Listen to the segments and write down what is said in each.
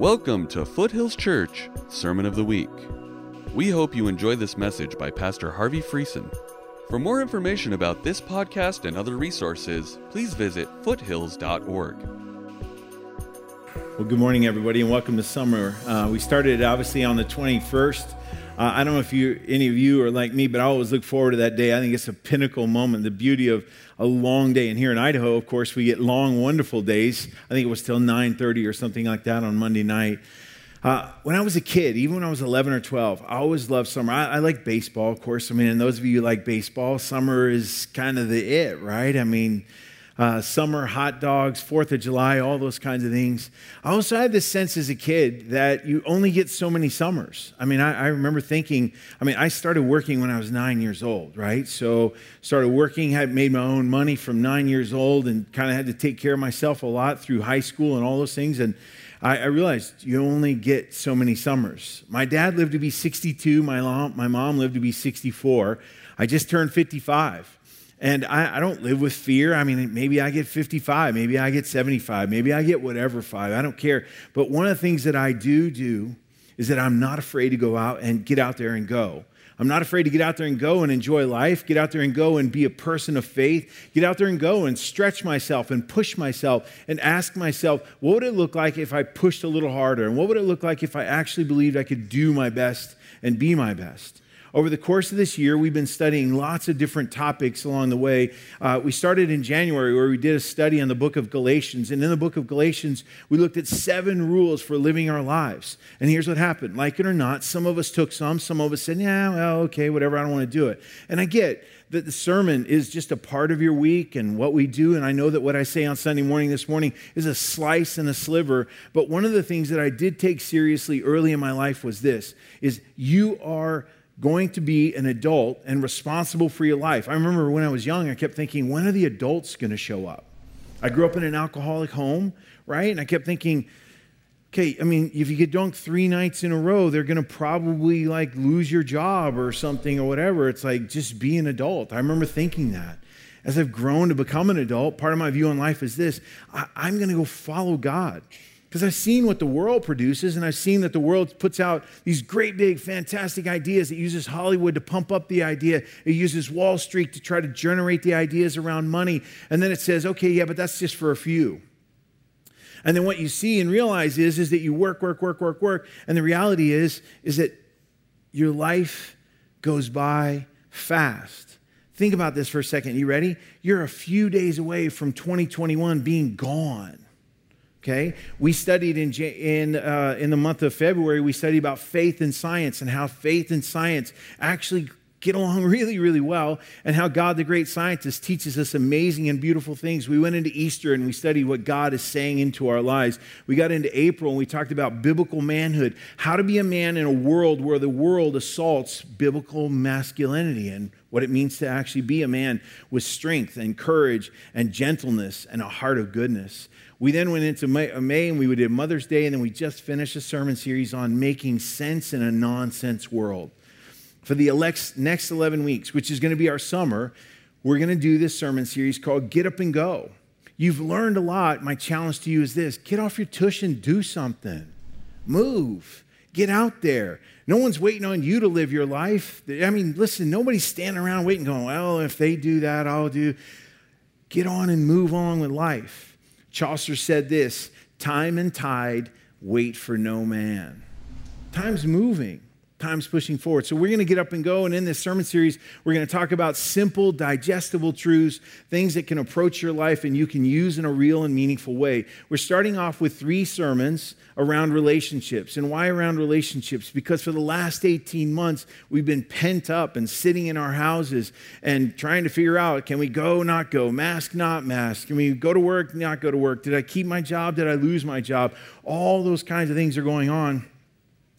Welcome to Foothills Church Sermon of the Week. We hope you enjoy this message by Pastor Harvey Friesen. For more information about this podcast and other resources, please visit foothills.org. Well, good morning, everybody, and welcome to summer. We started, obviously, on the 21st. I don't know if any of you are like me, but I always look forward to that day. I think it's a pinnacle moment, the beauty of a long day. And here in Idaho, of course, we get long, wonderful days. I think it was till 9:30 or something like that on Monday night. When I was a kid, even when I was 11 or 12, I always loved summer. I like baseball, of course. I mean, and those of you who like baseball, summer is kind of the it, right? I mean, summer, hot dogs, 4th of July, all those kinds of things. I also had this sense as a kid that you only get so many summers. I mean, I remember thinking, I started working when I was 9 years old, right? So started working, had made my own money from 9 years old and kind of had to take care of myself a lot through high school and all those things. And I realized you only get so many summers. My dad lived to be 62. My mom lived to be 64. I just turned 55. And I don't live with fear. I mean, maybe I get 55, maybe I get 75, maybe I get whatever five. I don't care. But one of the things that I do is that I'm not afraid to go out and get out there and go. I'm not afraid to get out there and go and enjoy life, get out there and go and be a person of faith, get out there and go and stretch myself and push myself and ask myself, what would it look like if I pushed a little harder? And what would it look like if I actually believed I could do my best and be my best? Over the course of this year, we've been studying lots of different topics along the way. We started in January where we did a study on the book of Galatians. And in the book of Galatians, we looked at 7 rules for living our lives. And here's what happened. Like it or not, some of us took some of us said, yeah, well, okay, whatever, I don't want to do it. And I get that the sermon is just a part of your week and what we do. And I know that what I say on Sunday morning this morning is a slice and a sliver. But one of the things that I did take seriously early in my life was this, is you are going to be an adult and responsible for your life. I remember when I was young, I kept thinking, when are the adults going to show up? I grew up in an alcoholic home, right? And I kept thinking, okay, I mean, if you get drunk 3 nights in a row, they're going to probably like lose your job or something or whatever. It's like, just be an adult. I remember thinking that. As I've grown to become an adult, part of my view on life is this, I'm going to go follow God. Because I've seen what the world produces, and I've seen that the world puts out these great, big, fantastic ideas. It uses Hollywood to pump up the idea. It uses Wall Street to try to generate the ideas around money. And then it says, okay, yeah, but that's just for a few. And then what you see and realize is that you work. And the reality is that your life goes by fast. Think about this for a second. You ready? You're a few days away from 2021 being gone. Okay, we studied in the month of February, we studied about faith and science and how faith and science actually get along really, really well and how God, the great scientist, teaches us amazing and beautiful things. We went into Easter and we studied what God is saying into our lives. We got into April and we talked about biblical manhood, how to be a man in a world where the world assaults biblical masculinity and what it means to actually be a man with strength and courage and gentleness and a heart of goodness. We then went into May and we did Mother's Day, and then we just finished a sermon series on making sense in a nonsense world. For the next 11 weeks, which is going to be our summer, we're going to do this sermon series called Get Up and Go. You've learned a lot. My challenge to you is this. Get off your tush and do something. Move. Get out there. No one's waiting on you to live your life. I mean, listen, nobody's standing around waiting going, well, if they do that, I'll do. Get on and move on with life. Chaucer said this, time and tide wait for no man. Time's moving. Time's pushing forward. So we're going to get up and go. And in this sermon series, we're going to talk about simple, digestible truths, things that can approach your life and you can use in a real and meaningful way. We're starting off with 3 sermons around relationships. And why around relationships? Because for the last 18 months, we've been pent up and sitting in our houses and trying to figure out, can we go, not go, mask, not mask? Can we go to work, not go to work? Did I keep my job? Did I lose my job? All those kinds of things are going on.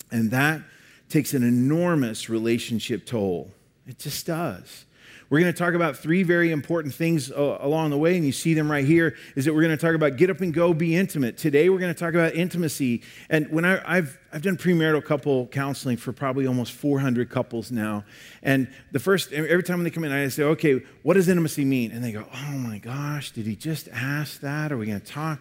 And that takes an enormous relationship toll. It just does. We're going to talk about 3 very important things along the way, and you see them right here, is that we're going to talk about get up and go, be intimate. Today, we're going to talk about intimacy. And when I've done premarital couple counseling for probably almost 400 couples now, and every time they come in, I say, okay, what does intimacy mean? And they go, oh my gosh, did he just ask that? Are we going to talk?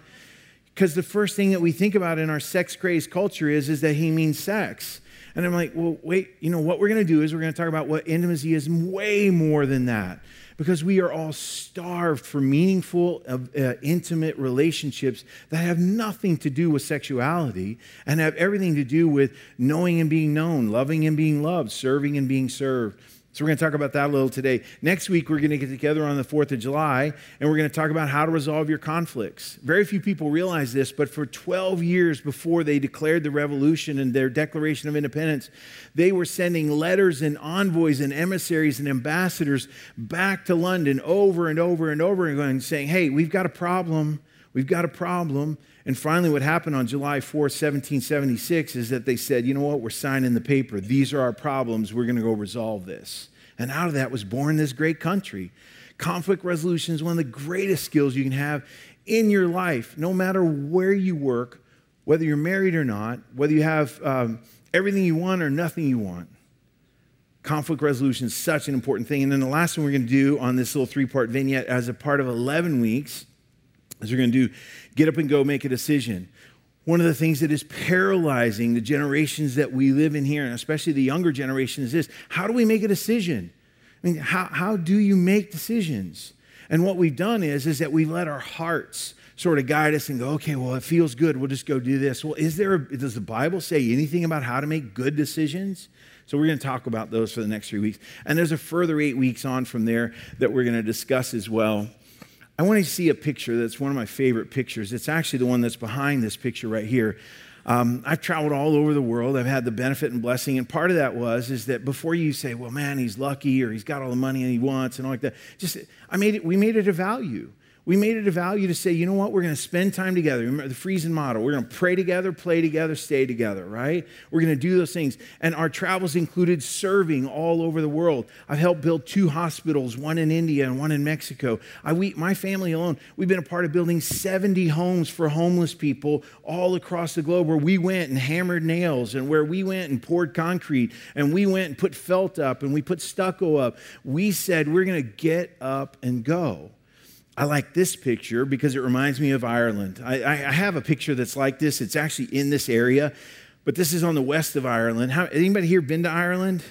Because the first thing that we think about in our sex-crazed culture is that he means sex. And I'm like, well, wait, you know, what we're going to do is we're going to talk about what intimacy is way more than that. Because we are all starved for meaningful, intimate relationships that have nothing to do with sexuality and have everything to do with knowing and being known, loving and being loved, serving and being served. So we're going to talk about that a little today. Next week, we're going to get together on the 4th of July, and we're going to talk about how to resolve your conflicts. Very few people realize this, but for 12 years before they declared the revolution and their Declaration of Independence, they were sending letters and envoys and emissaries and ambassadors back to London over and over and over again saying, hey, we've got a problem. We've got a problem. And finally, what happened on July 4th, 1776, is that they said, you know what, we're signing the paper. These are our problems. We're going to go resolve this. And out of that was born this great country. Conflict resolution is one of the greatest skills you can have in your life, no matter where you work, whether you're married or not, whether you have everything you want or nothing you want. Conflict resolution is such an important thing. And then the last one we're going to do on this little three-part vignette as a part of 11 weeks is we're going to do get up and go, make a decision. One of the things that is paralyzing the generations that we live in here, and especially the younger generation, is this: how do we make a decision? I mean, how do you make decisions? And what we've done is that we've let our hearts sort of guide us and go, okay, well, it feels good. We'll just go do this. Well, does the Bible say anything about how to make good decisions? So we're going to talk about those for the next 3 weeks. And there's a further 8 weeks on from there that we're going to discuss as well. I want to see a picture that's one of my favorite pictures. It's actually the one that's behind this picture right here. I've traveled all over the world. I've had the benefit and blessing. And part of that is that before you say, well, man, he's lucky or he's got all the money he wants and all like that, we made it a value. We made it a value to say, you know what, we're going to spend time together. Remember the Friesen model. We're going to pray together, play together, stay together, right? We're going to do those things. And our travels included serving all over the world. I've helped build 2 hospitals, one in India and one in Mexico. My family alone, we've been a part of building 70 homes for homeless people all across the globe, where we went and hammered nails, and where we went and poured concrete, and we went and put felt up, and we put stucco up. We said, we're going to get up and go. I like this picture because it reminds me of Ireland. I have a picture that's like this. It's actually in this area, but this is on the west of Ireland. Anybody here been to Ireland?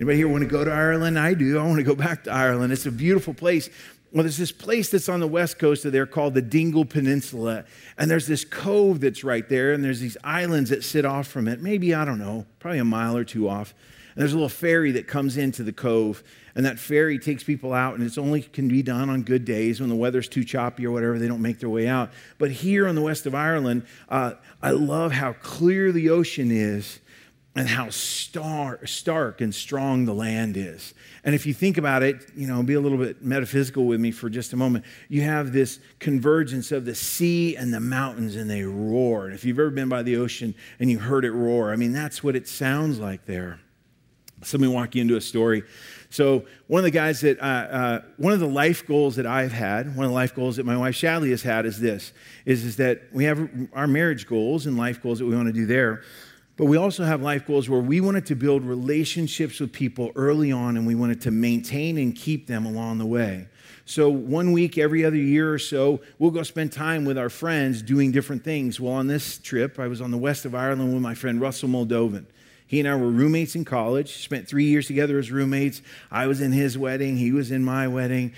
Anybody here want to go to Ireland? I do. I want to go back to Ireland. It's a beautiful place. Well, there's this place that's on the west coast of there called the Dingle Peninsula, and there's this cove that's right there, and there's these islands that sit off from it. Maybe, I don't know, probably a mile or two off. And there's a little ferry that comes into the cove, and that ferry takes people out, and it's only can be done on good days when the weather's too choppy or whatever. They don't make their way out. But here on the west of Ireland, I love how clear the ocean is and how stark and strong the land is. And if you think about it, you know, be a little bit metaphysical with me for just a moment. You have this convergence of the sea and the mountains, and they roar. And if you've ever been by the ocean and you heard it roar, I mean, that's what it sounds like there. So let me walk you into a story. So one of the life goals that I've had, one of the life goals that my wife Shadley has had is this, is that we have our marriage goals and life goals that we want to do there, but we also have life goals where we wanted to build relationships with people early on, and we wanted to maintain and keep them along the way. So one week every other year or so, we'll go spend time with our friends doing different things. Well, on this trip, I was on the west of Ireland with my friend Russell Moldovan. He and I were roommates in college, spent 3 years together as roommates. I was in his wedding. He was in my wedding.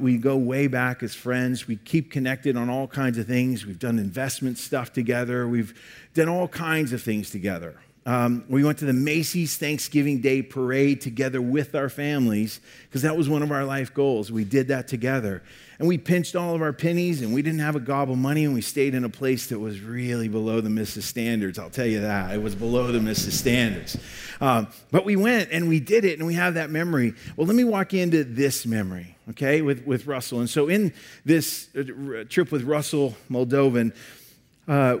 We go way back as friends. We keep connected on all kinds of things. We've done investment stuff together. We've done all kinds of things together. We went to the Macy's Thanksgiving Day Parade together with our families, because that was one of our life goals. We did that together. And we pinched all of our pennies, and we didn't have a gob of money, and we stayed in a place that was really below the Mrs. standards. I'll tell you that. It was below the Mrs. standards. But we went, and we did it, and we have that memory. Well, let me walk into this memory, okay, with Russell. And so in this trip with Russell Moldovan,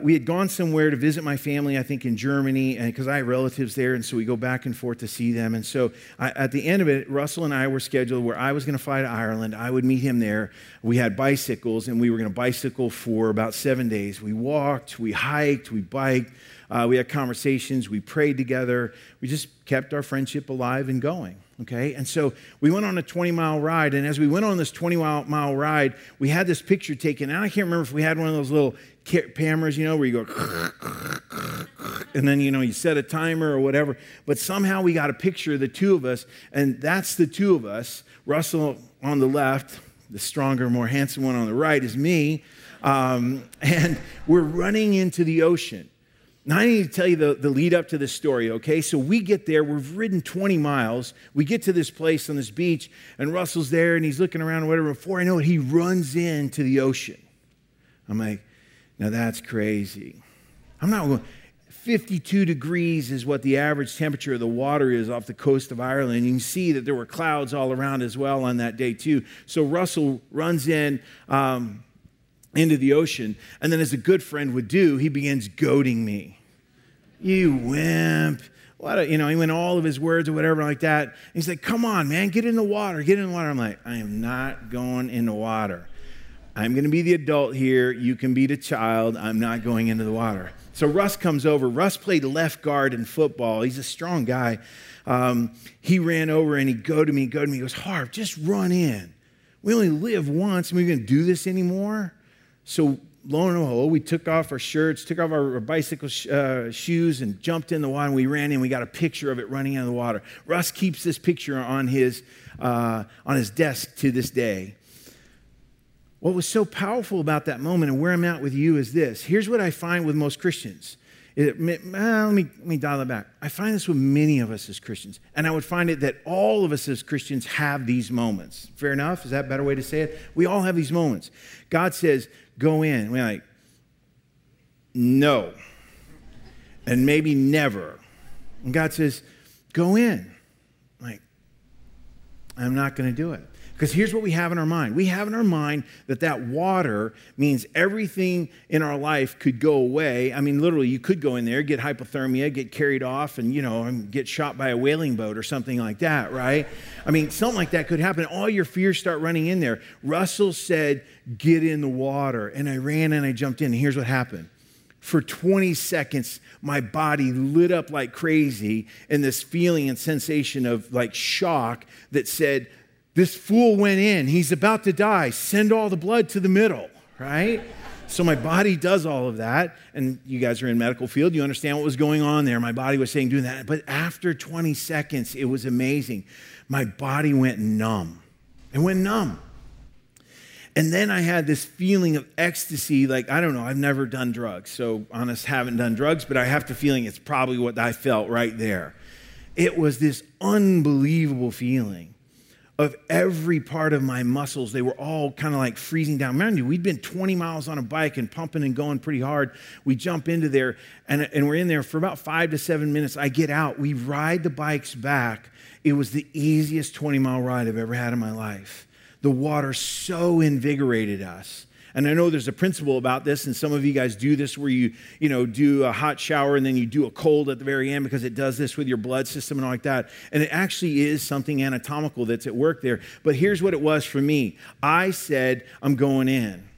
we had gone somewhere to visit my family, I think in Germany, because I have relatives there, and so we go back and forth to see them. And so at the end of it, Russell and I were scheduled where I was going to fly to Ireland. I would meet him there. We had bicycles, and we were going to bicycle for about 7 days. We walked, we hiked, we biked. We had conversations. We prayed together. We just kept our friendship alive and going. Okay, and so we went on a 20-mile ride, and as we went on this 20-mile ride, we had this picture taken, and I can't remember if we had one of those little cameras, you know, where you go, and then, you know, you set a timer or whatever. But somehow we got a picture of the two of us, and that's the two of us. Russell on the left, the stronger, more handsome one on the right is me. And we're running into the ocean. Now, I need to tell you the lead up to this story, okay? So we get there. We've ridden 20 miles. We get to this place on this beach, and Russell's there, and he's looking around or whatever. Before I know it, he runs into the ocean. I'm like, now that's crazy. I'm not going. 52 degrees is what the average temperature of the water is off the coast of Ireland. You can see that there were clouds all around as well on that day too. So Russell runs in into the ocean, and then as a good friend would do, he begins goading me. You wimp. You know, he went all of his words or whatever like that. And he's like, come on, man, get in the water, get in the water. I'm like, I am not going in the water. I'm going to be the adult here. You can be the child. I'm not going into the water. So Russ comes over. Russ played left guard in football. He's a strong guy. He ran over and he goaded me. He goes, Harv, just run in. We only live once, and we're going to do this anymore? So lo and behold, we took off our shirts, took off our bicycle shoes, and jumped in the water. And we ran in. We got a picture of it running into the water. Russ keeps this picture on his desk to this day. What was so powerful about that moment and where I'm at with you is this. Here's what I find with most Christians. Let me dial it back. I find this with many of us as Christians. And I would find it that all of us as Christians have these moments. Fair enough? Is that a better way to say it? We all have these moments. God says, go in. We're like, no. And maybe never. And God says, go in. I'm like, I'm not going to do it. Because here's what we have in our mind. We have in our mind that water means everything in our life could go away. I mean, literally, you could go in there, get hypothermia, get carried off, and, you know, get shot by a whaling boat or something like that, right? I mean, something like that could happen. All your fears start running in there. Russell said, get in the water. And I ran and I jumped in. And here's what happened. For 20 seconds, my body lit up like crazy in this feeling and sensation of, like, shock that said, this fool went in. He's about to die. Send all the blood to the middle, right? So my body does all of that. And you guys are in medical field. You understand what was going on there. My body was saying, do that. But after 20 seconds, it was amazing. My body went numb. It went numb. And then I had this feeling of ecstasy, like, I don't know, I've never done drugs. So honest, haven't done drugs, but I have the feeling it's probably what I felt right there. It was this unbelievable feeling of every part of my muscles. They were all kind of like freezing down. Mind you, we'd been 20 miles on a bike and pumping and going pretty hard. We jump into there, and we're in there for about 5 to 7 minutes. I get out. We ride the bikes back. It was the easiest 20-mile ride I've ever had in my life. The water so invigorated us. And I know there's a principle about this, and some of you guys do this where you know, do a hot shower and then you do a cold at the very end because it does this with your blood system and all like that. And it actually is something anatomical that's at work there. But here's what it was for me. I said, I'm going in.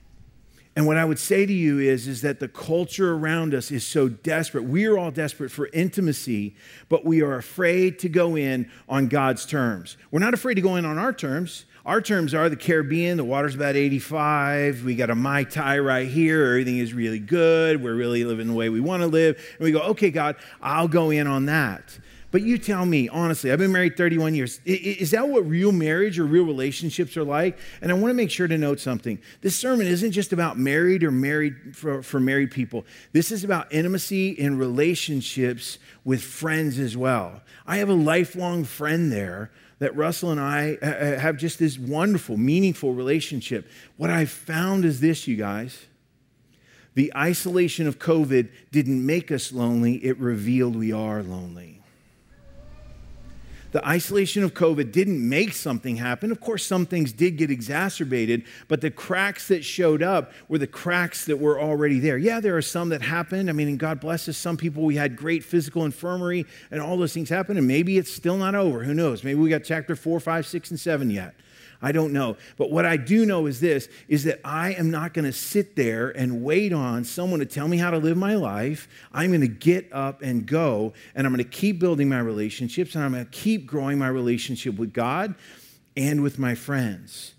And what I would say to you is that the culture around us is so desperate. We're all desperate for intimacy, but we are afraid to go in on God's terms. We're not afraid to go in on our terms. Our terms are the Caribbean, the water's about 85, we got a Mai Tai right here, everything is really good, we're really living the way we want to live, and we go, okay, God, I'll go in on that. But you tell me, honestly, I've been married 31 years, is that what real marriage or real relationships are like? And I want to make sure to note something. This sermon isn't just about married or married for married people. This is about intimacy in relationships with friends as well. I have a lifelong friend there that Russell and I have just this wonderful, meaningful relationship. What I've found is this, you guys. The isolation of COVID didn't make us lonely. It revealed we are lonely. The isolation of COVID didn't make something happen. Of course, some things did get exacerbated, but the cracks that showed up were the cracks that were already there. Yeah, there are some that happened. I mean, and God bless us. Some people, we had great physical infirmity and all those things happened, and maybe it's still not over. Who knows? Maybe we got chapter 4, 5, 6, and 7 yet. I don't know. But what I do know is this, is that I am not going to sit there and wait on someone to tell me how to live my life. I'm going to get up and go, and I'm going to keep building my relationships, and I'm going to keep growing my relationship with God and with my friends.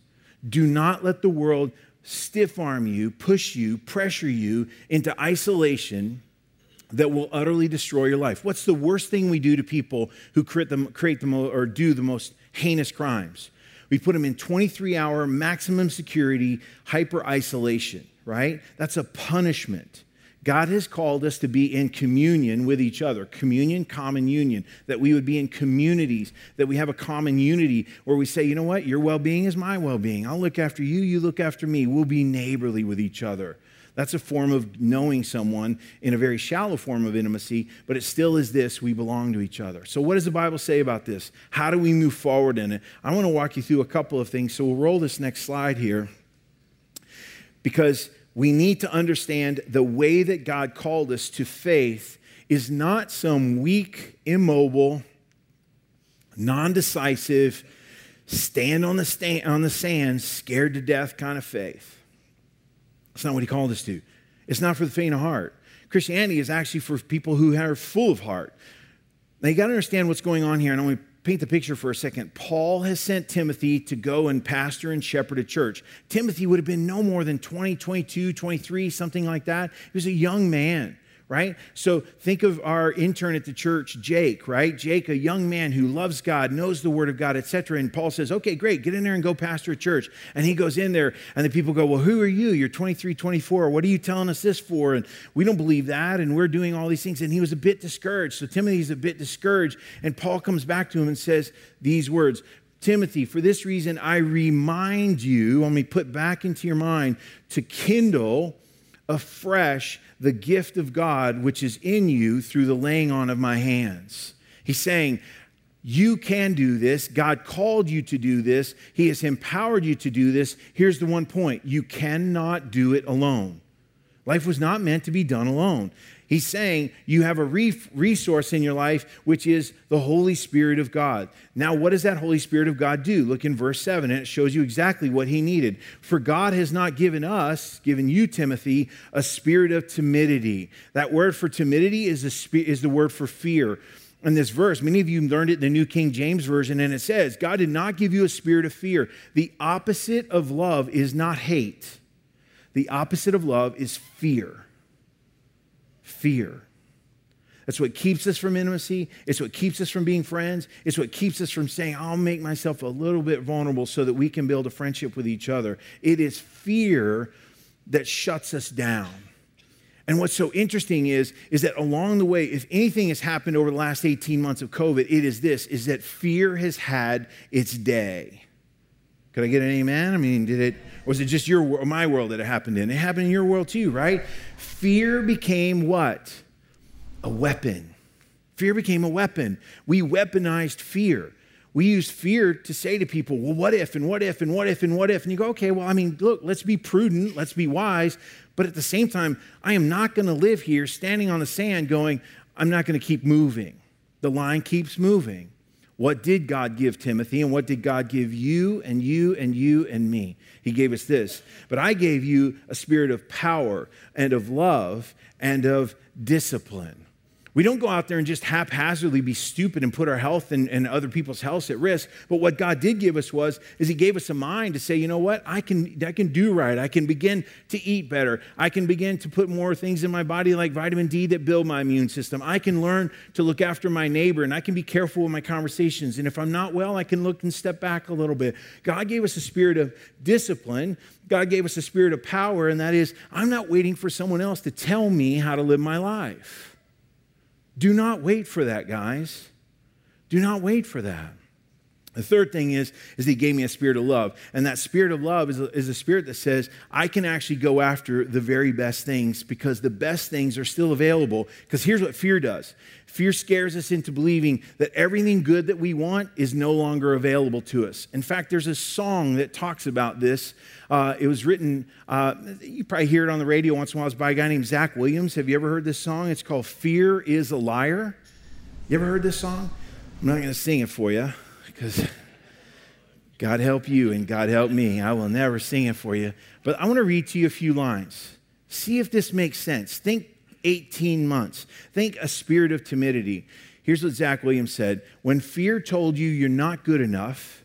Do not let the world stiff-arm you, push you, pressure you into isolation that will utterly destroy your life. What's the worst thing we do to people who do the most heinous crimes? We put them in 23-hour maximum security hyper-isolation, right? That's a punishment. God has called us to be in communion with each other. Communion, common union. That we would be in communities, that we have a common unity where we say, you know what? Your well-being is my well-being. I'll look after you, you look after me. We'll be neighborly with each other. That's a form of knowing someone in a very shallow form of intimacy, but it still is this, we belong to each other. So what does the Bible say about this? How do we move forward in it? I want to walk you through a couple of things. So we'll roll this next slide here because we need to understand the way that God called us to faith is not some weak, immobile, non-decisive, stand on the sand, scared to death kind of faith. That's not what he called us to. It's not for the faint of heart. Christianity is actually for people who are full of heart. Now, you got to understand what's going on here, and I want to paint the picture for a second. Paul has sent Timothy to go and pastor and shepherd a church. Timothy would have been no more than 20, 22, 23, something like that. He was a young man, right? So think of our intern at the church, Jake, right? Jake, a young man who loves God, knows the Word of God, etc. And Paul says, okay, great, get in there and go pastor a church. And he goes in there, and the people go, well, who are you? You're 23, 24. What are you telling us this for? And we don't believe that, and we're doing all these things. And he was a bit discouraged. So Timothy's a bit discouraged. And Paul comes back to him and says these words, Timothy, for this reason I remind you, let me put back into your mind, to kindle afresh the gift of God which is in you through the laying on of my hands. He's saying, you can do this. God called you to do this. He has empowered you to do this. Here's the one point. You cannot do it alone. Life was not meant to be done alone. He's saying you have a resource in your life, which is the Holy Spirit of God. Now, what does that Holy Spirit of God do? Look in verse 7, and it shows you exactly what he needed. For God has not given you, Timothy, a spirit of timidity. That word for timidity is the word for fear. In this verse, many of you learned it in the New King James Version, and it says, God did not give you a spirit of fear. The opposite of love is not hate. The opposite of love is fear. Fear. That's what keeps us from intimacy. It's what keeps us from being friends. It's what keeps us from saying, I'll make myself a little bit vulnerable so that we can build a friendship with each other. It is fear that shuts us down. And what's so interesting is that along the way, if anything has happened over the last 18 months of COVID, it is this, is that fear has had its day. Could I get an amen? I mean, was it just your or my world that it happened in? It happened in your world too, right? Fear became what? A weapon. Fear became a weapon. We weaponized fear. We used fear to say to people, well, what if, and what if, and what if, and what if? And you go, okay, well, I mean, look, let's be prudent, let's be wise. But at the same time, I am not going to live here standing on the sand going, I'm not going to keep moving. The line keeps moving. What did God give Timothy, and what did God give you and you and you and me? He gave us this. But I gave you a spirit of power and of love and of discipline. We don't go out there and just haphazardly be stupid and put our health and other people's health at risk. But what God did give us is he gave us a mind to say, you know what? I can do right. I can begin to eat better. I can begin to put more things in my body like vitamin D that build my immune system. I can learn to look after my neighbor, and I can be careful with my conversations. And if I'm not well, I can look and step back a little bit. God gave us a spirit of discipline. God gave us a spirit of power, and that is, I'm not waiting for someone else to tell me how to live my life. Do not wait for that, guys. Do not wait for that. The third thing is he gave me a spirit of love. And that spirit of love is a spirit that says, I can actually go after the very best things because the best things are still available. Because here's what fear does. Fear scares us into believing that everything good that we want is no longer available to us. In fact, there's a song that talks about this. It was written, you probably hear it on the radio once in a while. It's by a guy named Zach Williams. Have you ever heard this song? It's called Fear is a Liar. You ever heard this song? I'm not going to sing it for you. Because God help you and God help me. I will never sing it for you. But I want to read to you a few lines. See if this makes sense. Think 18 months. Think a spirit of timidity. Here's what Zach Williams said. When fear told you you're not good enough,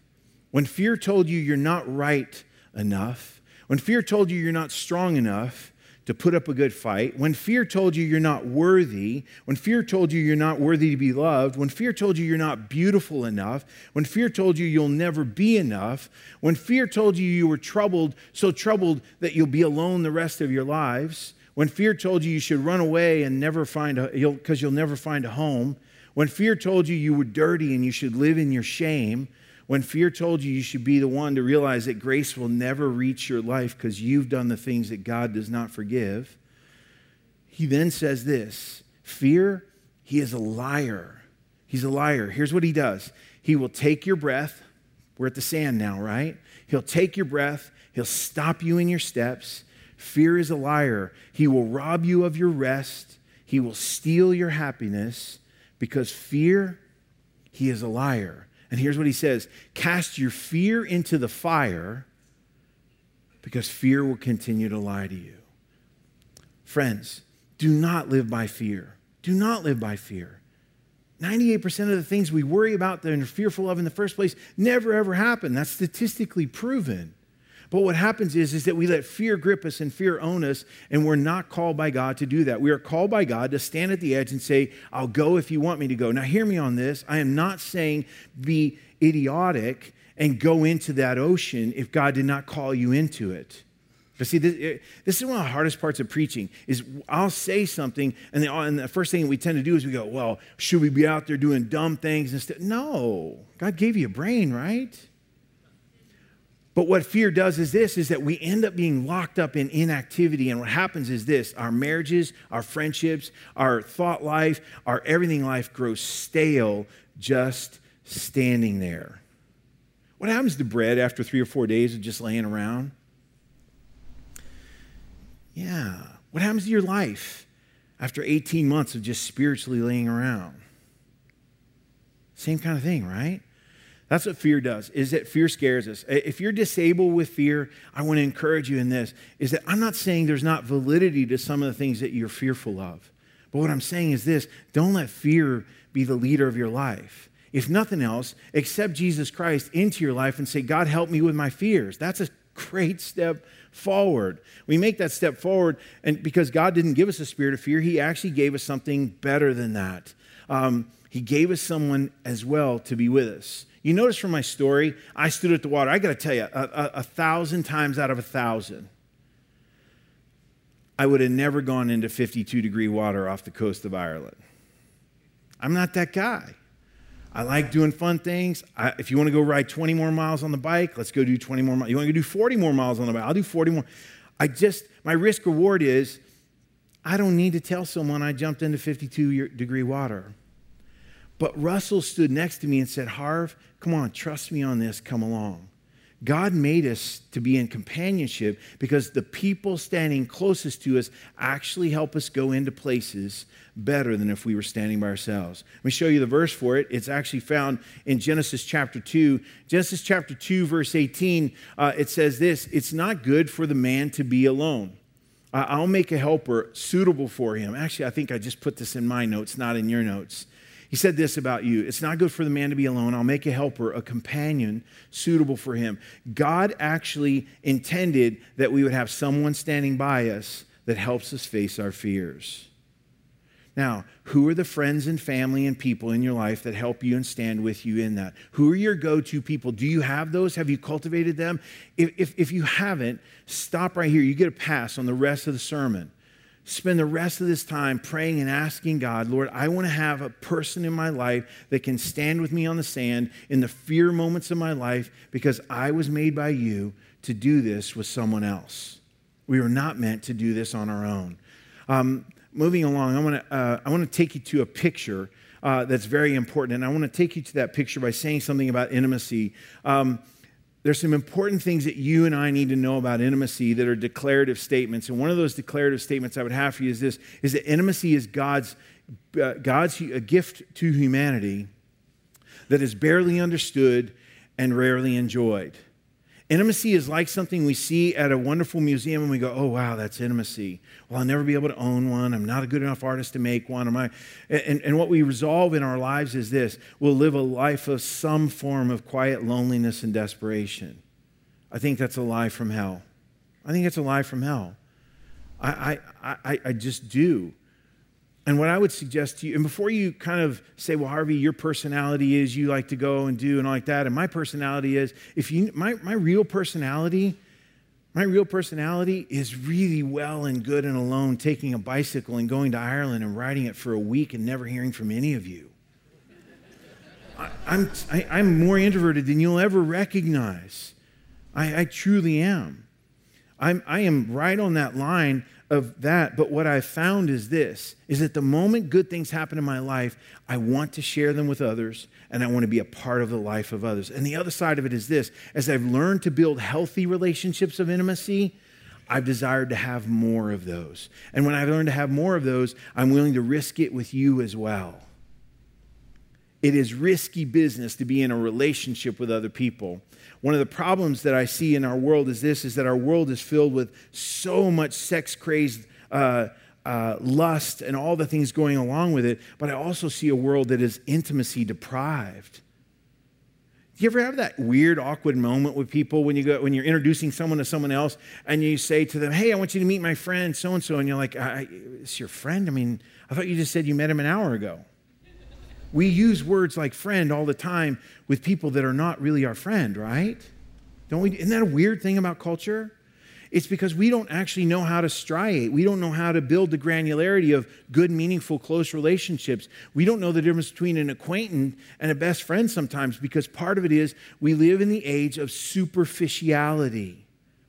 when fear told you you're not right enough, When fear told you you're not strong enough to put up a good fight, when fear told you you're not worthy, when fear told you you're not worthy to be loved, when fear told you you're not beautiful enough, when fear told you you'll never be enough, when fear told you you were troubled, so troubled that you'll be alone the rest of your lives, when fear told you you should run away and never find a, because you'll never find a home, when fear told you you were dirty and you should live in your shame, when fear told you you should be the one to realize that grace will never reach your life because you've done the things that God does not forgive, he then says this, fear, he is a liar. He's a liar. Here's what he does. He will take your breath. We're at the sand now, right? He'll take your breath. He'll stop you in your steps. Fear is a liar. He will rob you of your rest. He will steal your happiness because fear, he is a liar. And here's what he says, cast your fear into the fire because fear will continue to lie to you. Friends, do not live by fear. Do not live by fear. 98% of the things we worry about that are fearful of in the first place never ever happen. That's statistically proven. But what happens is that we let fear grip us and fear own us, and we're not called by God to do that. We are called by God to stand at the edge and say, I'll go if you want me to go. Now, hear me on this. I am not saying be idiotic and go into that ocean if God did not call you into it. But see, this is one of the hardest parts of preaching is I'll say something, and the first thing we tend to do is we go, well, should we be out there doing dumb things and stuff? No. God gave you a brain, right? But what fear does is this, is that we end up being locked up in inactivity. And what happens is this, our marriages, our friendships, our thought life, our everything life grows stale just standing there. What happens to bread after 3 or 4 days of just laying around? Yeah. What happens to your life after 18 months of just spiritually laying around? Same kind of thing, right? That's what fear does, is that fear scares us. If you're disabled with fear, I want to encourage you in this, is that I'm not saying there's not validity to some of the things that you're fearful of. But what I'm saying is this, don't let fear be the leader of your life. If nothing else, accept Jesus Christ into your life and say, God, help me with my fears. That's a great step forward. We make that step forward, and because God didn't give us a spirit of fear, he actually gave us something better than that. He gave us someone as well to be with us. You notice from my story, I stood at the water. I got to tell you, 1,000 times out of 1,000, I would have never gone into 52-degree water off the coast of Ireland. I'm not that guy. I like doing fun things. If you want to go ride 20 more miles on the bike, let's go do 20 more miles. You want to go do 40 more miles on the bike? I'll do 40 more. My risk reward is I don't need to tell someone I jumped into 52-degree water. But Russell stood next to me and said, Harv, come on, trust me on this, come along. God made us to be in companionship because the people standing closest to us actually help us go into places better than if we were standing by ourselves. Let me show you the verse for it. It's actually found in Genesis chapter 2. Genesis chapter 2, verse 18, it says this, it's not good for the man to be alone. I'll make a helper suitable for him. Actually, I think I just put this in my notes, not in your notes. He said this about you, it's not good for the man to be alone. I'll make a helper, a companion suitable for him. God actually intended that we would have someone standing by us that helps us face our fears. Now, who are the friends and family and people in your life that help you and stand with you in that? Who are your go-to people? Do you have those? Have you cultivated them? If you haven't, stop right here. You get a pass on the rest of the sermon. Spend the rest of this time praying and asking God, Lord, I want to have a person in my life that can stand with me on the sand in the fear moments of my life because I was made by you to do this with someone else. We were not meant to do this on our own. Moving along, I want to take you to a picture that's very important, and I want to take you to that picture by saying something about intimacy. There's some important things that you and I need to know about intimacy that are declarative statements. And one of those declarative statements I would have for you is this, is that intimacy is God's a gift to humanity that is barely understood and rarely enjoyed. Intimacy is like something we see at a wonderful museum and we go, oh, wow, that's intimacy. Well, I'll never be able to own one. I'm not a good enough artist to make one. And what we resolve in our lives is this. We'll live a life of some form of quiet loneliness and desperation. I think that's a lie from hell. I think it's a lie from hell. I just do. And what I would suggest to you, and before you kind of say, well, Harvey, your personality is you like to go and do and all like that, and my personality is, if you, my real personality is really well and good and alone taking a bicycle and going to Ireland and riding it for a week and never hearing from any of you. I'm more introverted than you'll ever recognize. I truly am. I am right on that line of that, but what I've found is this, is that the moment good things happen in my life, I want to share them with others, and I want to be a part of the life of others. And the other side of it is this, as I've learned to build healthy relationships of intimacy, I've desired to have more of those. And when I've learned to have more of those, I'm willing to risk it with you as well. It is risky business to be in a relationship with other people. One of the problems that I see in our world is this, is that our world is filled with so much sex-crazed lust and all the things going along with it, but I also see a world that is intimacy-deprived. Do you ever have that weird, awkward moment with people when you're introducing someone to someone else and you say to them, hey, I want you to meet my friend so-and-so, and you're like, it's your friend? I mean, I thought you just said you met him an hour ago. We use words like friend all the time with people that are not really our friend, right? Don't we? Isn't that a weird thing about culture? It's because we don't actually know how to striate. We don't know how to build the granularity of good, meaningful, close relationships. We don't know the difference between an acquaintance and a best friend sometimes, because part of it is we live in the age of superficiality.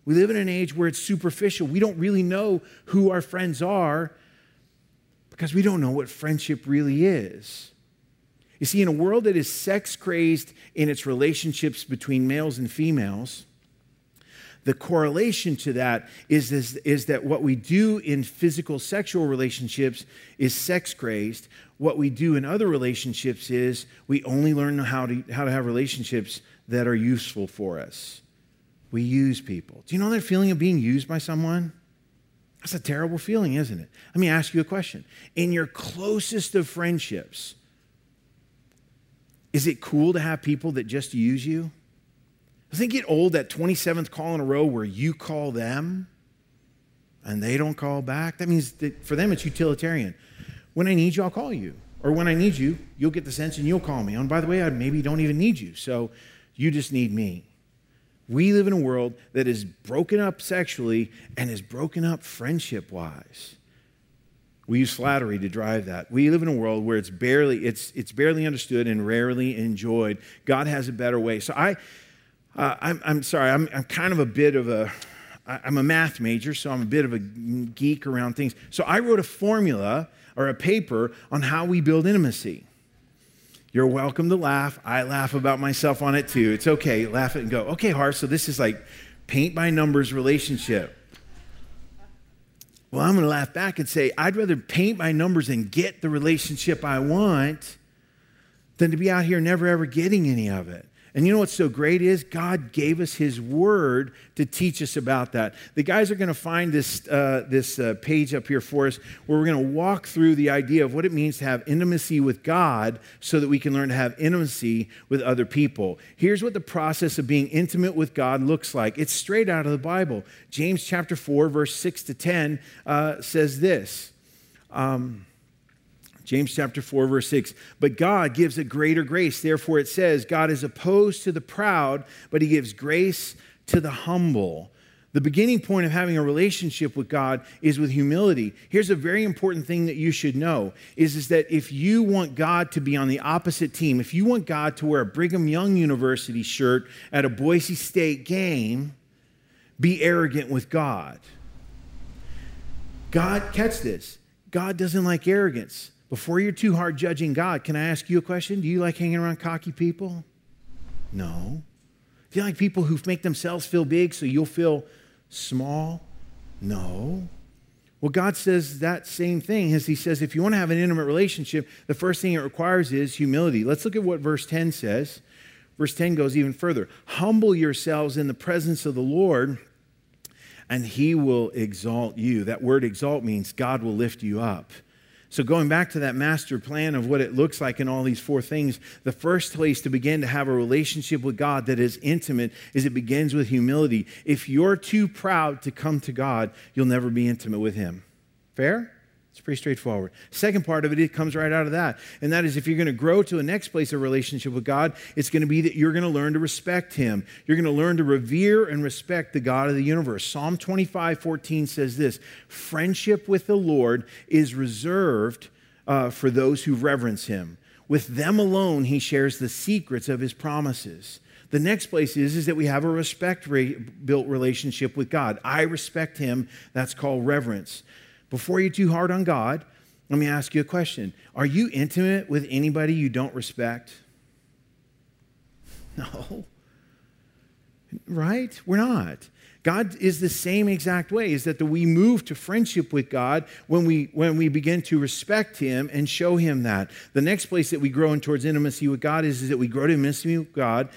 We live in an age where it's superficial. We don't really know who our friends are because we don't know what friendship really is. You see, in a world that is sex-crazed in its relationships between males and females, the correlation to that is that what we do in physical sexual relationships is sex-crazed. What we do in other relationships is we only learn how to have relationships that are useful for us. We use people. Do you know that feeling of being used by someone? That's a terrible feeling, isn't it? Let me ask you a question. In your closest of friendships, is it cool to have people that just use you? Doesn't it get old, that 27th call in a row where you call them and they don't call back? That means that for them it's utilitarian. When I need you, I'll call you. Or when I need you, you'll get the sense and you'll call me. And by the way, I maybe don't even need you, so you just need me. We live in a world that is broken up sexually and is broken up friendship-wise. We use flattery to drive that. We live in a world where it's barely understood and rarely enjoyed. God has a better way. So I'm a math major, so I'm a bit of a geek around things. So I wrote a formula or a paper on how we build intimacy. You're welcome to laugh. I laugh about myself on it too. It's okay. Laugh it and go, okay, Harv, so this is like paint by numbers relationship. Well, I'm going to laugh back and say, I'd rather paint my numbers and get the relationship I want than to be out here never, ever getting any of it. And you know what's so great is God gave us his word to teach us about that. The guys are going to find this page up here for us where we're going to walk through the idea of what it means to have intimacy with God so that we can learn to have intimacy with other people. Here's what the process of being intimate with God looks like. It's straight out of the Bible. James chapter 4, verse 6 to 10 says this. James chapter 4, verse 6, but God gives a greater grace. Therefore, it says, God is opposed to the proud, but he gives grace to the humble. The beginning point of having a relationship with God is with humility. Here's a very important thing that you should know, is that if you want God to be on the opposite team, if you want God to wear a Brigham Young University shirt at a Boise State game, be arrogant with God. God, catch this, God doesn't like arrogance. Before you're too hard judging God, can I ask you a question? Do you like hanging around cocky people? No. Do you like people who make themselves feel big so you'll feel small? No. Well, God says that same thing as he says, if you want to have an intimate relationship, the first thing it requires is humility. Let's look at what verse 10 says. Verse 10 goes even further. Humble yourselves in the presence of the Lord, and he will exalt you. That word exalt means God will lift you up. So going back to that master plan of what it looks like in all these four things, the first place to begin to have a relationship with God that is intimate is it begins with humility. If you're too proud to come to God, you'll never be intimate with Him. Fair? It's pretty straightforward. Second part of it, it comes right out of that. And that is if you're going to grow to a next place of relationship with God, it's going to be that you're going to learn to respect Him. You're going to learn to revere and respect the God of the universe. Psalm 25:14 says this, friendship with the Lord is reserved for those who reverence Him. With them alone, He shares the secrets of His promises. The next place is that we have a respect-built relationship with God. I respect Him. That's called reverence. Before you're too hard on God, let me ask you a question. Are you intimate with anybody you don't respect? No. Right? We're not. God is the same exact way, is that we move to friendship with God when we begin to respect Him and show Him that. The next place that we grow in towards intimacy with God is that we grow to intimacy with God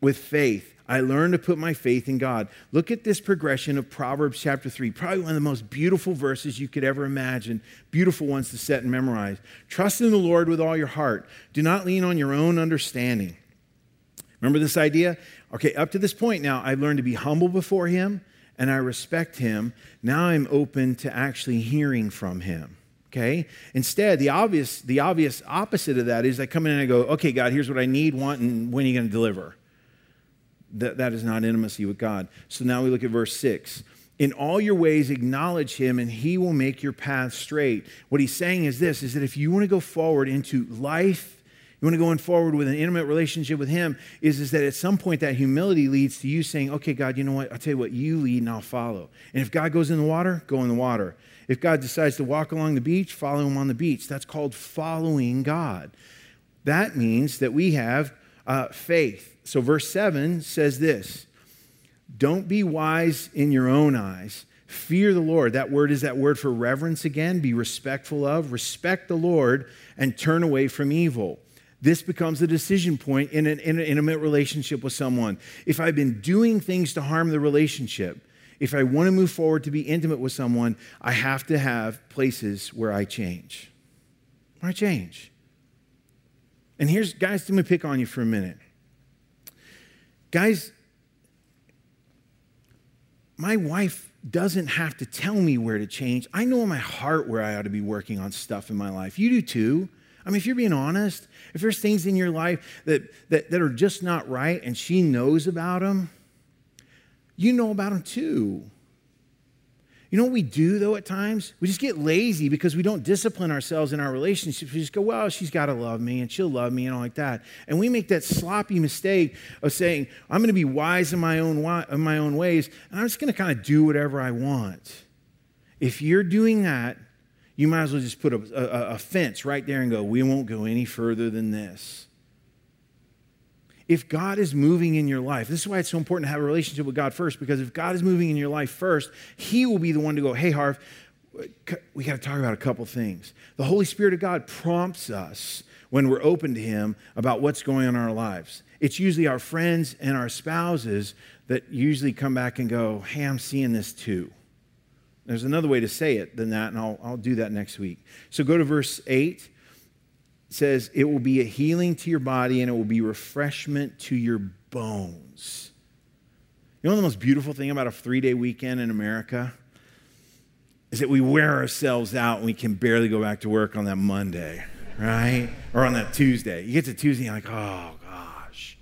with faith. I learned to put my faith in God. Look at this progression of Proverbs chapter 3, probably one of the most beautiful verses you could ever imagine, beautiful ones to set and memorize. Trust in the Lord with all your heart. Do not lean on your own understanding. Remember this idea? Okay, up to this point now, I've learned to be humble before Him, and I respect Him. Now I'm open to actually hearing from Him. Okay? Instead, the obvious opposite of that is I come in and I go, okay, God, here's what I need, want, and when are you going to deliver? That is not intimacy with God. So now we look at verse 6. In all your ways acknowledge Him, and He will make your path straight. What he's saying is this, is that if you want to go forward into life, you want to go on forward with an intimate relationship with Him, is that at some point that humility leads to you saying, okay, God, you know what? I'll tell you what, you lead and I'll follow. And if God goes in the water, go in the water. If God decides to walk along the beach, follow Him on the beach. That's called following God. That means that we have faith. So verse 7 says this, don't be wise in your own eyes. Fear the Lord. That word is that word for reverence again. Be respectful of. Respect the Lord and turn away from evil. This becomes a decision point in an intimate relationship with someone. If I've been doing things to harm the relationship, if I want to move forward to be intimate with someone, I have to have places where I change. Where I change. And here's, guys, let me pick on you for a minute. Guys, my wife doesn't have to tell me where to change. I know in my heart where I ought to be working on stuff in my life. You do too. I mean, if you're being honest, if there's things in your life that are just not right and she knows about them, you know about them too. You know what we do, though, at times? We just get lazy because we don't discipline ourselves in our relationships. We just go, well, she's got to love me, and she'll love me, and all like that. And we make that sloppy mistake of saying, I'm going to be wise in my own ways, and I'm just going to kind of do whatever I want. If you're doing that, you might as well just put a fence right there and go, we won't go any further than this. If God is moving in your life, this is why it's so important to have a relationship with God first, because if God is moving in your life first, He will be the one to go, hey, Harv, we got to talk about a couple things. The Holy Spirit of God prompts us when we're open to Him about what's going on in our lives. It's usually our friends and our spouses that usually come back and go, hey, I'm seeing this too. There's another way to say it than that, and I'll do that next week. So go to verse 8. It says, it will be a healing to your body and it will be refreshment to your bones. You know the most beautiful thing about a 3-day weekend in America is that we wear ourselves out and we can barely go back to work on that Monday, right? Or on that Tuesday. You get to Tuesday and you're like, oh, gosh.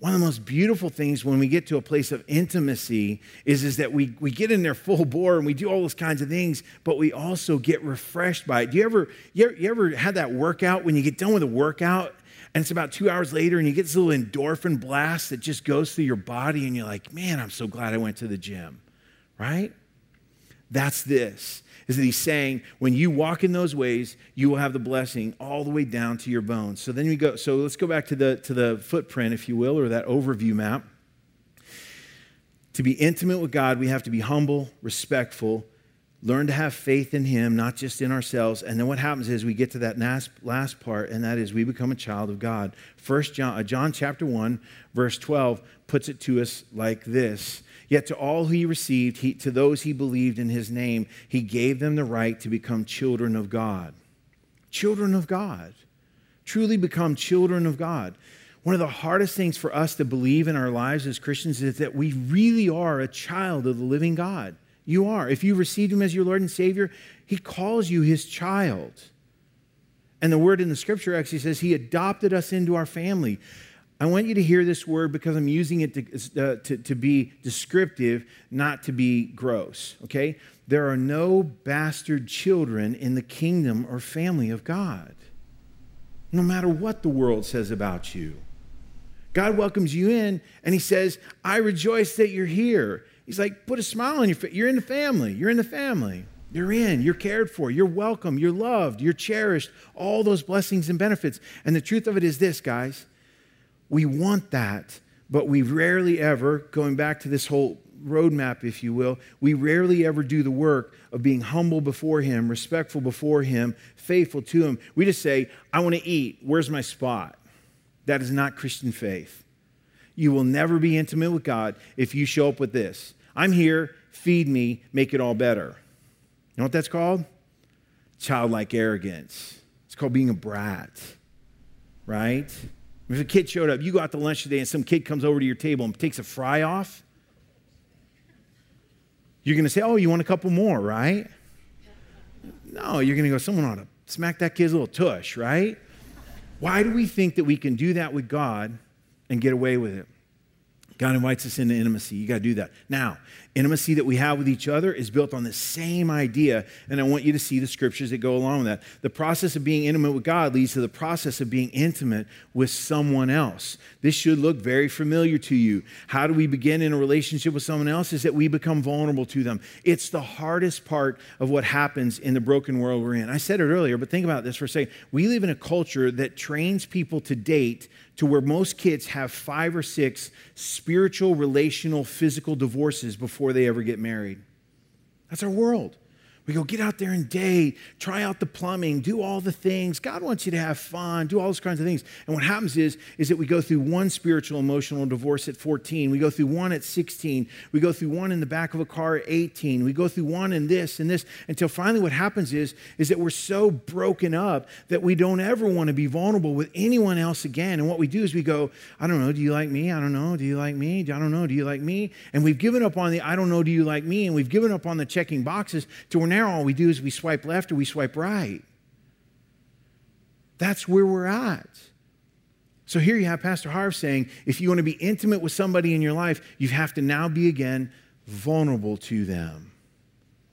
One of the most beautiful things when we get to a place of intimacy is that we get in there full bore and we do all those kinds of things, but we also get refreshed by it. You ever had that workout when you get done with a workout and it's about 2 hours later and you get this little endorphin blast that just goes through your body and you're like, man, I'm so glad I went to the gym, right? That's this, is that He's saying, when you walk in those ways, you will have the blessing all the way down to your bones. So then we go. So let's go back to the footprint, if you will, or that overview map. To be intimate with God, we have to be humble, respectful, learn to have faith in Him, not just in ourselves. And then what happens is we get to that last part, and that is we become a child of God. First John chapter 1, verse 12 puts it to us like this. Yet to all he received, to those he believed in his name, he gave them the right to become children of God. Children of God. Truly become children of God. One of the hardest things for us to believe in our lives as Christians is that we really are a child of the living God. You are. If you received him as your Lord and Savior, he calls you his child. And the word in the scripture actually says he adopted us into our family. I want you to hear this word because I'm using it to be descriptive, not to be gross, okay? There are no bastard children in the kingdom or family of God, no matter what the world says about you. God welcomes you in, and he says, I rejoice that you're here. He's like, put a smile on your face. You're in the family. You're in the family. You're in, you're cared for, you're welcome, you're loved, you're cherished, all those blessings and benefits. And the truth of it is this, guys. We want that, but we rarely ever, going back to this whole roadmap, if you will, we rarely ever do the work of being humble before him, respectful before him, faithful to him. We just say, I want to eat. Where's my spot? That is not Christian faith. You will never be intimate with God if you show up with this. I'm here, feed me, make it all better. You know what that's called? Childlike arrogance. It's called being a brat, right? If a kid showed up, you go out to lunch today and some kid comes over to your table and takes a fry off, you're going to say, oh, you want a couple more, right? No, you're going to go, someone ought to smack that kid's little tush, right? Why do we think that we can do that with God and get away with it? God invites us into intimacy. You got to do that. Now, intimacy that we have with each other is built on the same idea, and I want you to see the scriptures that go along with that. The process of being intimate with God leads to the process of being intimate with someone else. This should look very familiar to you. How do we begin in a relationship with someone else? Is that we become vulnerable to them. It's the hardest part of what happens in the broken world we're in. I said it earlier, but think about this for a second. We live in a culture that trains people to date to where most kids have 5 or 6 spiritual, relational, physical divorces before they ever get married. That's our world. We go, get out there and date, try out the plumbing, do all the things. God wants you to have fun, do all those kinds of things. And what happens is that we go through one spiritual, emotional divorce at 14. We go through one at 16. We go through one in the back of a car at 18. We go through one in this and this until finally what happens is that we're so broken up that we don't ever want to be vulnerable with anyone else again. And what we do is we go, I don't know, do you like me? I don't know, do you like me? I don't know, do you like me? And we've given up on the I don't know, do you like me? And we've given up on the checking boxes to where now all we do is we swipe left or we swipe right. That's where we're at. So here you have Pastor Harv saying, if you want to be intimate with somebody in your life, you have to now be again vulnerable to them.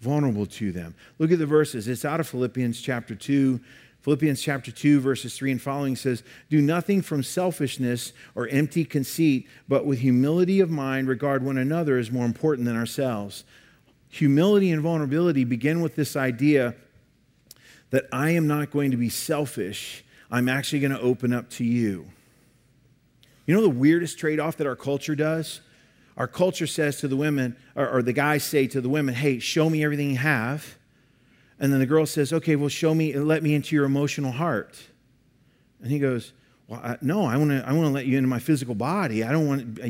Vulnerable to them. Look at the verses. It's out of Philippians chapter 2. Philippians chapter 2, verses 3 and following says, do nothing from selfishness or empty conceit, but with humility of mind regard one another as more important than ourselves. Humility and vulnerability begin with this idea that I am not going to be selfish. I'm actually going to open up to you. You know the weirdest trade-off that our culture does? Our culture says to the women, or the guys say to the women, hey, show me everything you have. And then the girl says, okay, well, show me, let me into your emotional heart. And he goes, well, I want to let you into my physical body. I don't want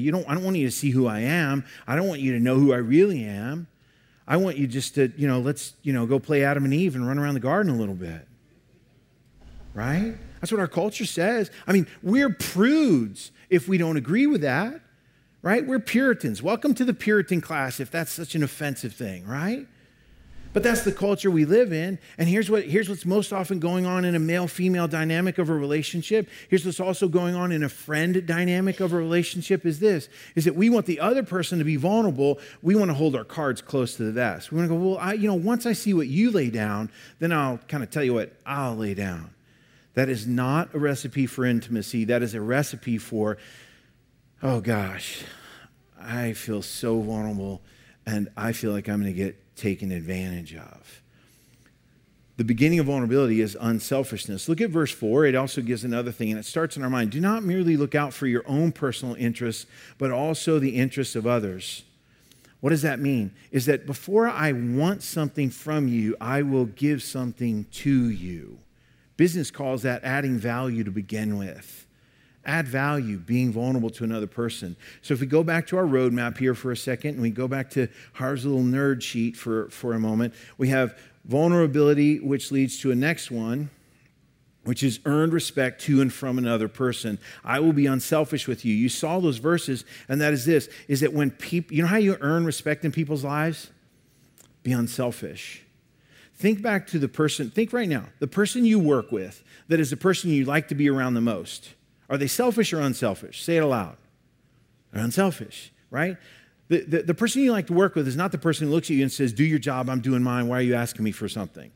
you to see who I am. I don't want you to know who I really am. I want you just to, let's, go play Adam and Eve and run around the garden a little bit. Right? That's what our culture says. I mean, we're prudes if we don't agree with that. Right? We're Puritans. Welcome to the Puritan class if that's such an offensive thing. Right? But that's the culture we live in, and here's what's most often going on in a male-female dynamic of a relationship. Here's what's also going on in a friend dynamic of a relationship is this, is that we want the other person to be vulnerable. We want to hold our cards close to the vest. We want to go, well, once I see what you lay down, then I'll kind of tell you what I'll lay down. That is not a recipe for intimacy. That is a recipe for, oh gosh, I feel so vulnerable, and I feel like I'm going to get taken advantage of. The beginning of vulnerability is unselfishness. Look at verse 4. It also gives another thing, and it starts in our mind. Do not merely look out for your own personal interests, but also the interests of others. What does that mean? Is that before I want something from you, I will give something to you. Business calls that adding value to begin with. add value being vulnerable to another person. So if we go back to our roadmap here for a second, and we go back to Harv's little nerd sheet for a moment, we have vulnerability, which leads to a next one, which is earned respect to and from another person. I will be unselfish with you. You saw those verses, and that is this, is that when people, you know how you earn respect in people's lives? Be unselfish. Think back to the person, think right now, the person you work with that is the person you like to be around the most. Are they selfish or unselfish? Say it aloud. They're unselfish, right? The person you like to work with is not the person who looks at you and says, do your job, I'm doing mine, why are you asking me for something?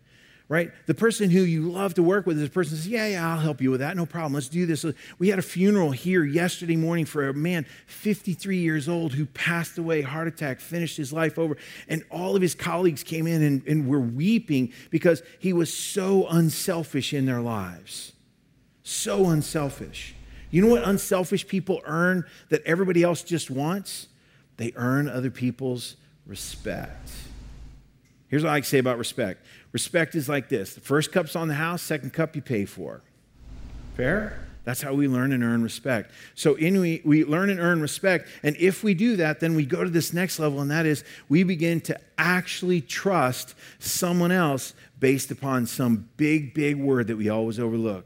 Right? The person who you love to work with is the person who says, yeah, I'll help you with that. No problem. Let's do this. We had a funeral here yesterday morning for a man, 53 years old, who passed away, heart attack, finished his life over. And all of his colleagues came in and were weeping because he was so unselfish in their lives. So unselfish. You know what unselfish people earn that everybody else just wants? They earn other people's respect. Here's what I like to say about respect. Respect is like this. The first cup's on the house, second cup you pay for. Fair? That's how we learn and earn respect. So we learn and earn respect, and if we do that, then we go to this next level, and that is we begin to actually trust someone else based upon some big, big word that we always overlook.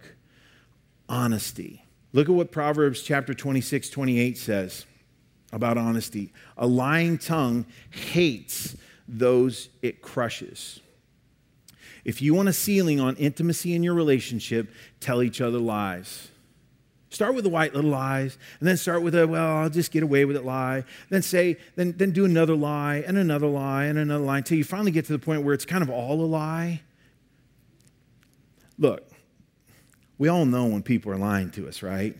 Honesty. Look at what Proverbs chapter 26, 28 says about honesty. A lying tongue hates those it crushes. If you want a ceiling on intimacy in your relationship, tell each other lies. Start with the white little lies, and then start with a, well, I'll just get away with it lie. Then then do another lie, and another lie, and another lie, until you finally get to the point where it's kind of all a lie. Look, we all know when people are lying to us, right?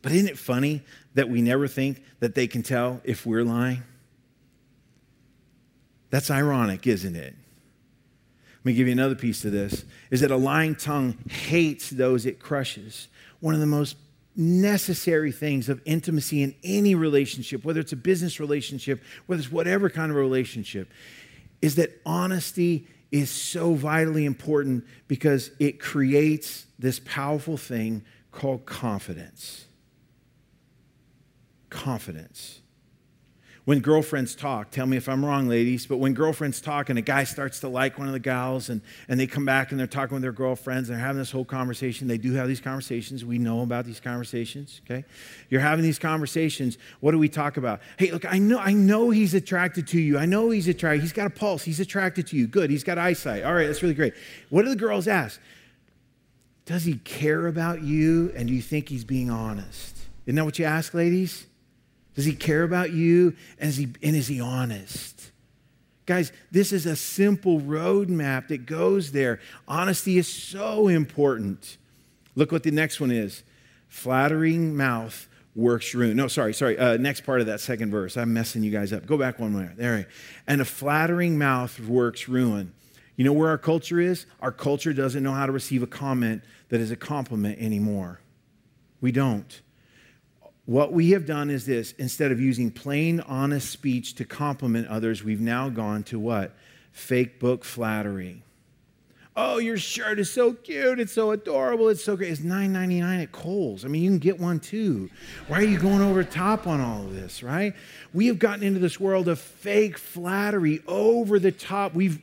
But isn't it funny that we never think that they can tell if we're lying? That's ironic, isn't it? Let me give you another piece to this, is that a lying tongue hates those it crushes. One of the most necessary things of intimacy in any relationship, whether it's a business relationship, whether it's whatever kind of relationship, is that honesty is so vitally important because it creates this powerful thing called confidence. Confidence. When girlfriends talk, tell me if I'm wrong, ladies, but when girlfriends talk and a guy starts to like one of the gals and they come back and they're talking with their girlfriends and they're having this whole conversation, they do have these conversations. We know about these conversations, okay? You're having these conversations. What do we talk about? Hey, look, I know he's attracted to you. I know he's attracted. He's got a pulse. He's attracted to you. Good. He's got eyesight. All right, that's really great. What do the girls ask? Does he care about you, and do you think he's being honest? Isn't that what you ask, ladies? Does he care about you, and is he honest? Guys, this is a simple roadmap that goes there. Honesty is so important. Look what the next one is. Flattering mouth works ruin. No, sorry. Next part of that second verse. I'm messing you guys up. Go back one more. There we go. And a flattering mouth works ruin. You know where our culture is? Our culture doesn't know how to receive a comment that is a compliment anymore. We don't. What we have done is this. Instead of using plain, honest speech to compliment others, we've now gone to what? Fake book flattery. Oh, your shirt is so cute. It's so adorable. It's so great. It's $9.99 at Kohl's. I mean, you can get one too. Why are you going over top on all of this, right? We have gotten into this world of fake flattery, over the top. We've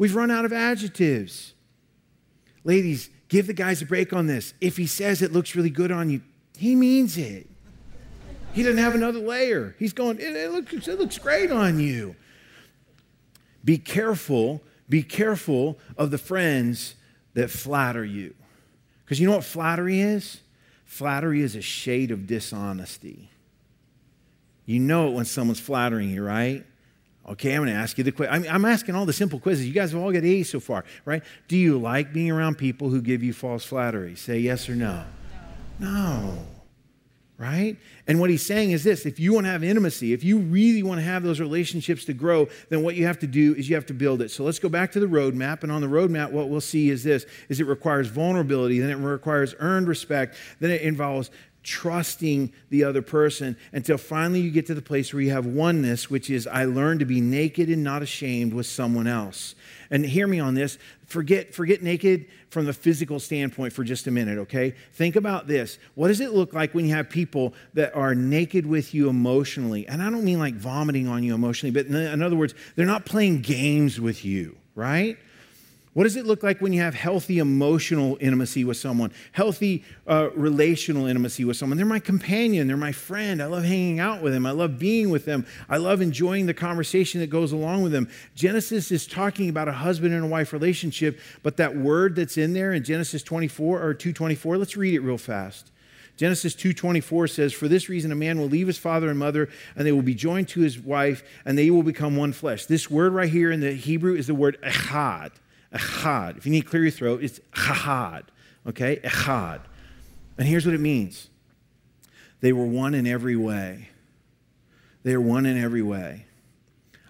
run out of adjectives. Ladies, give the guys a break on this. If he says it looks really good on you, he means it. He doesn't have another layer. He's going, it looks great on you. Be careful of the friends that flatter you. Because you know what flattery is? Flattery is a shade of dishonesty. You know it when someone's flattering you, right? Okay, I'm going to ask you the quiz. I'm asking all the simple quizzes. You guys have all got A's so far, right? Do you like being around people who give you false flattery? Say yes or no. No, right? And what he's saying is this, if you want to have intimacy, if you really want to have those relationships to grow, then what you have to do is you have to build it. So let's go back to the roadmap, and on the roadmap, what we'll see is this, is it requires vulnerability, then it requires earned respect, then it involves trusting the other person until finally you get to the place where you have oneness, which is I learned to be naked and not ashamed with someone else. And hear me on this. Forget naked from the physical standpoint for just a minute, okay? Think about this. What does it look like when you have people that are naked with you emotionally? And I don't mean like vomiting on you emotionally, but in other words, they're not playing games with you, right? What does it look like when you have healthy emotional intimacy with someone, healthy relational intimacy with someone? They're my companion. They're my friend. I love hanging out with them. I love being with them. I love enjoying the conversation that goes along with them. Genesis is talking about a husband and a wife relationship, but that word that's in there in Genesis 2:24, let's read it real fast. Genesis 2:24 says, "For this reason a man will leave his father and mother, and they will be joined to his wife, and they will become one flesh." This word right here in the Hebrew is the word echad. Echad. If you need to clear your throat, it's echad. Okay? Echad. And here's what it means. They were one in every way. They were one in every way.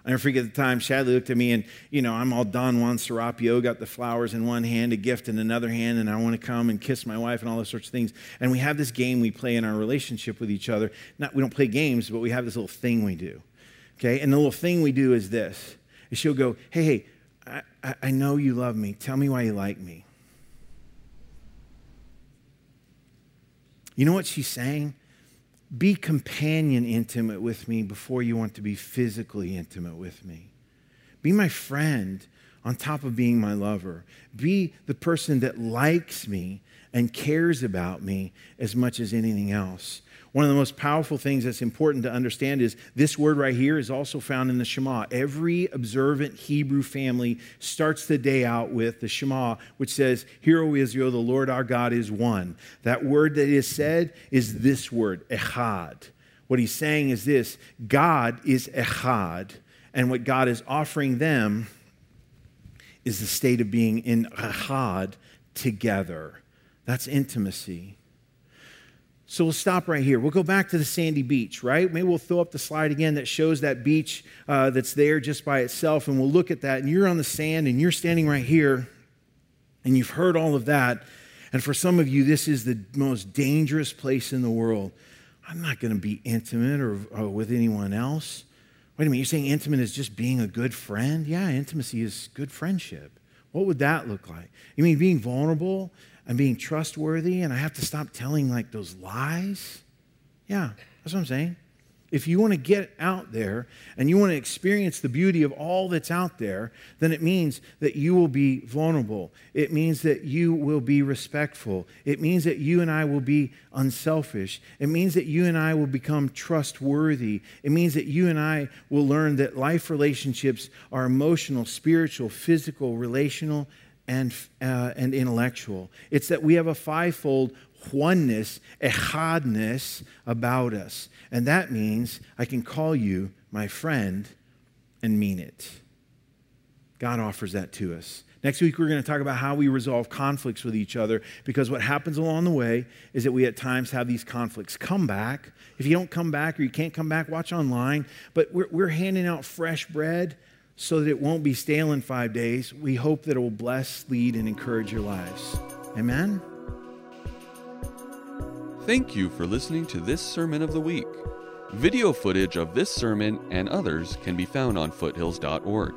I never forget the time Shadley looked at me and, you know, I'm all Don Juan Serapio, got the flowers in one hand, a gift in another hand, and I want to come and kiss my wife and all those sorts of things. And we have this game we play in our relationship with each other. We don't play games, but we have this little thing we do. Okay? And the little thing we do is this. And she'll go, hey, I know you love me. Tell me why you like me. You know what she's saying? Be companion intimate with me before you want to be physically intimate with me. Be my friend on top of being my lover. Be the person that likes me and cares about me as much as anything else. One of the most powerful things that's important to understand is this word right here is also found in the Shema. Every observant Hebrew family starts the day out with the Shema, which says, "Hear, O Israel, the Lord our God is one." That word that is said is this word, echad. What he's saying is this: God is echad, and what God is offering them is the state of being in echad together. That's intimacy. So we'll stop right here. We'll go back to the sandy beach, right? Maybe we'll throw up the slide again that shows that beach that's there just by itself, and we'll look at that, and you're on the sand, and you're standing right here, and you've heard all of that, and for some of you, this is the most dangerous place in the world. I'm not going to be intimate or with anyone else. Wait a minute, you're saying intimate is just being a good friend? Yeah, intimacy is good friendship. What would that look like? You mean being vulnerable? I'm being trustworthy, and I have to stop telling, like, those lies? Yeah, that's what I'm saying. If you want to get out there and you want to experience the beauty of all that's out there, then it means that you will be vulnerable. It means that you will be respectful. It means that you and I will be unselfish. It means that you and I will become trustworthy. It means that you and I will learn that life relationships are emotional, spiritual, physical, relational, and intellectual. It's that we have a fivefold oneness, echadness about us. And that means I can call you my friend and mean it. God offers that to us. Next week, we're going to talk about how we resolve conflicts with each other, because what happens along the way is that we at times have these conflicts. Come back. If you don't come back or you can't come back, watch online. But we're handing out fresh bread so that it won't be stale in 5 days. We hope that it will bless, lead, and encourage your lives. Amen? Thank you for listening to this Sermon of the Week. Video footage of this sermon and others can be found on foothills.org.